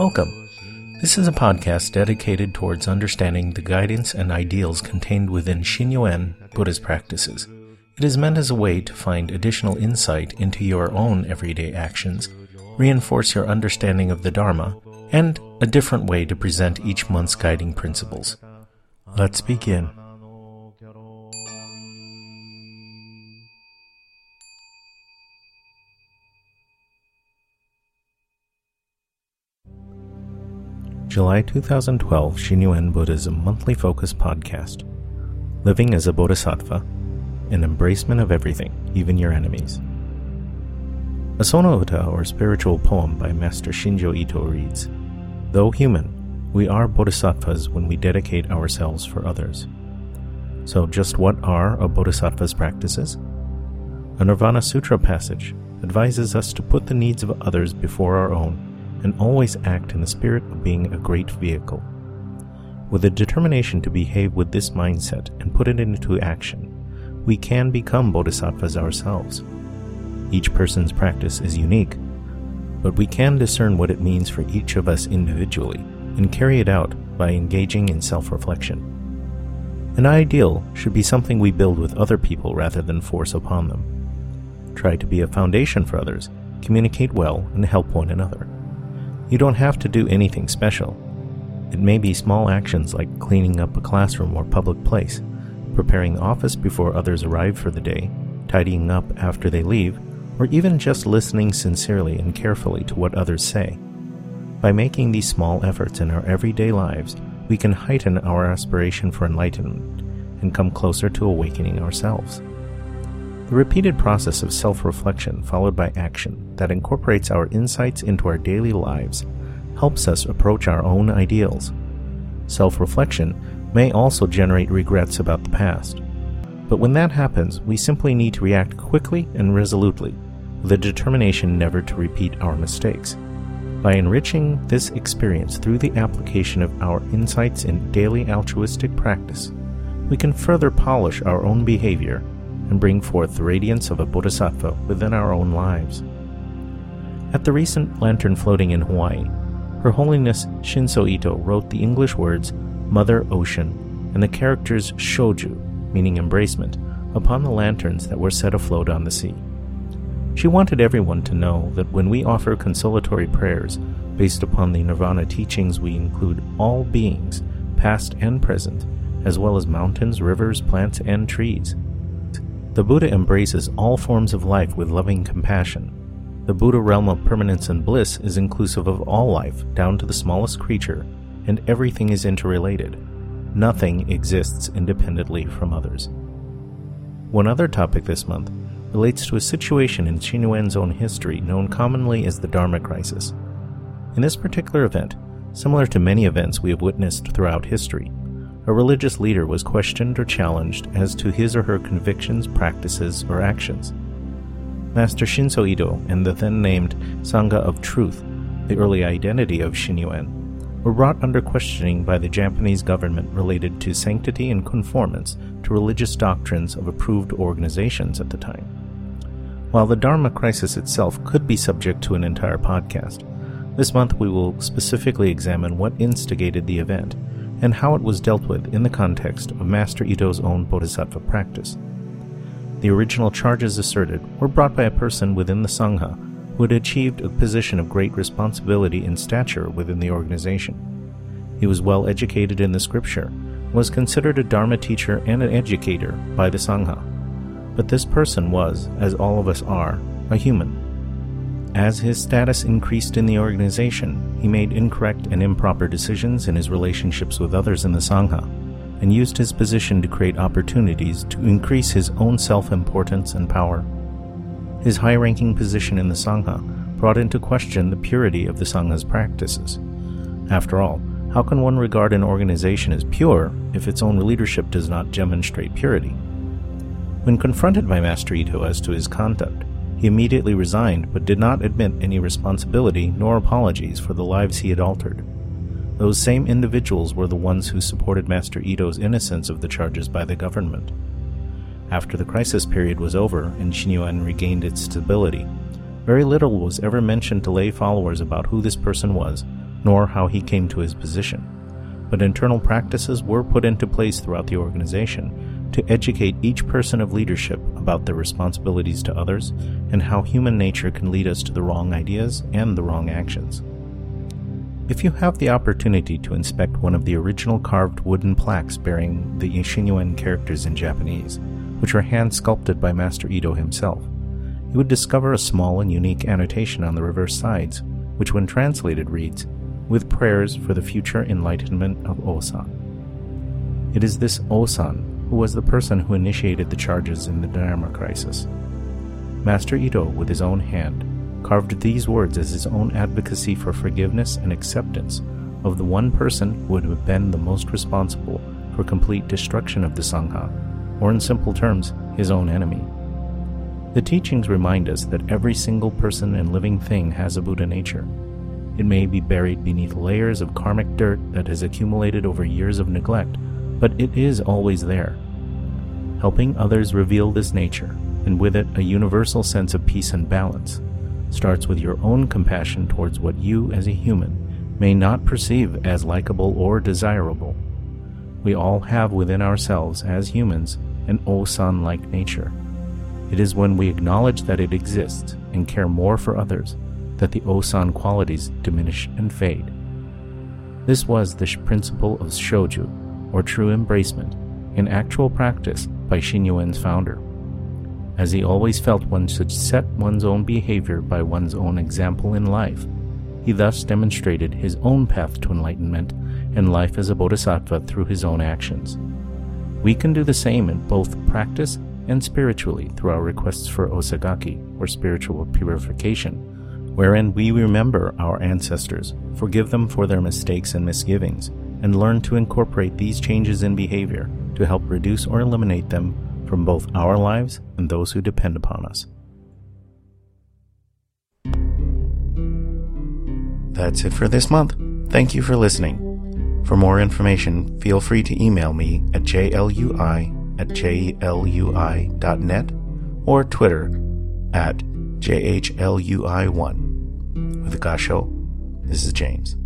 Welcome. This is a podcast dedicated towards understanding the guidance and ideals contained within Shinnyo-en Buddhist practices. It is meant as a way to find additional insight into your own everyday actions, reinforce your understanding of the Dharma, and a different way to present each month's guiding principles. Let's begin. July 2012 Shinnyo-en Buddhism Monthly Focus Podcast. Living as a Bodhisattva, an embracement of everything, even your enemies. A Sonauta or spiritual poem by Master Shinjo Ito reads, "Though human, we are bodhisattvas when we dedicate ourselves for others." So just what are a bodhisattva's practices? A Nirvana Sutra passage advises us to put the needs of others before our own and always act in the spirit of being a great vehicle. With a determination to behave with this mindset and put it into action, we can become bodhisattvas ourselves. Each person's practice is unique, but we can discern what it means for each of us individually and carry it out by engaging in self-reflection. An ideal should be something we build with other people rather than force upon them. Try to be a foundation for others, communicate well, and help one another. You don't have to do anything special. It may be small actions like cleaning up a classroom or public place, preparing the office before others arrive for the day, tidying up after they leave, or even just listening sincerely and carefully to what others say. By making these small efforts in our everyday lives, we can heighten our aspiration for enlightenment and come closer to awakening ourselves. The repeated process of self-reflection followed by action that incorporates our insights into our daily lives helps us approach our own ideals. Self-reflection may also generate regrets about the past, but when that happens, we simply need to react quickly and resolutely, with a determination never to repeat our mistakes. By enriching this experience through the application of our insights in daily altruistic practice, we can further polish our own behavior and bring forth the radiance of a bodhisattva within our own lives. At the recent lantern floating in Hawaii, Her Holiness Shinso Ito wrote the English words Mother Ocean and the characters shoju, meaning embracement, upon the lanterns that were set afloat on the sea. She wanted everyone to know that when we offer consolatory prayers based upon the Nirvana teachings, we include all beings, past and present, as well as mountains, rivers, plants, and trees. The Buddha embraces all forms of life with loving compassion. The Buddha realm of permanence and bliss is inclusive of all life, down to the smallest creature, and everything is interrelated. Nothing exists independently from others. One other topic this month relates to a situation in Shinnyo-en's own history known commonly as the Dharma Crisis. In this particular event, similar to many events we have witnessed throughout history, a religious leader was questioned or challenged as to his or her convictions, practices, or actions. Master Shinso Ito and the then-named Sangha of Truth, the early identity of Shinnyo-en, were brought under questioning by the Japanese government related to sanctity and conformance to religious doctrines of approved organizations at the time. While the Dharma crisis itself could be subject to an entire podcast, this month we will specifically examine what instigated the event and how it was dealt with in the context of Master Ito's own bodhisattva practice. The original charges asserted were brought by a person within the Sangha who had achieved a position of great responsibility and stature within the organization. He was well educated in the scripture, was considered a Dharma teacher and an educator by the Sangha. But this person was, as all of us are, a human. As his status increased in the organization, he made incorrect and improper decisions in his relationships with others in the Sangha, and used his position to create opportunities to increase his own self-importance and power. His high-ranking position in the Sangha brought into question the purity of the Sangha's practices. After all, how can one regard an organization as pure if its own leadership does not demonstrate purity? When confronted by Master Ito as to his conduct, he immediately resigned, but did not admit any responsibility nor apologies for the lives he had altered. Those same individuals were the ones who supported Master Ito's innocence of the charges by the government. After the crisis period was over and Shinnyo-en regained its stability, very little was ever mentioned to lay followers about who this person was nor how he came to his position, but internal practices were put into place throughout the organization to educate each person of leadership about their responsibilities to others and how human nature can lead us to the wrong ideas and the wrong actions. If you have the opportunity to inspect one of the original carved wooden plaques bearing the Ishin-yuan characters in Japanese, which were hand-sculpted by Master Ito himself, you would discover a small and unique annotation on the reverse sides, which when translated reads, "With prayers for the future enlightenment of Osan." It is this Osan who was the person who initiated the charges in the Dharma Crisis. Master Ito, with his own hand, carved these words as his own advocacy for forgiveness and acceptance of the one person who would have been the most responsible for complete destruction of the Sangha, or in simple terms, his own enemy. The teachings remind us that every single person and living thing has a Buddha nature. It may be buried beneath layers of karmic dirt that has accumulated over years of neglect, but it is always there. Helping others reveal this nature, and with it a universal sense of peace and balance, starts with your own compassion towards what you as a human may not perceive as likable or desirable. We all have within ourselves as humans an Osan-like nature. It is when we acknowledge that it exists and care more for others that the Osan qualities diminish and fade. This was the principle of shoju, or true embracement, in actual practice by Shinnyo-en's founder, as he always felt one should set one's own behavior by one's own example in life. He thus demonstrated his own path to enlightenment and life as a bodhisattva through his own actions. We can do the same in both practice and spiritually through our requests for osagaki, or spiritual purification, wherein we remember our ancestors, forgive them for their mistakes and misgivings, and learn to incorporate these changes in behavior to help reduce or eliminate them from both our lives and those who depend upon us. That's it for this month. Thank you for listening. For more information, feel free to email me at jlui@jlui.net or Twitter @jhlui1. With Gassho, this is James.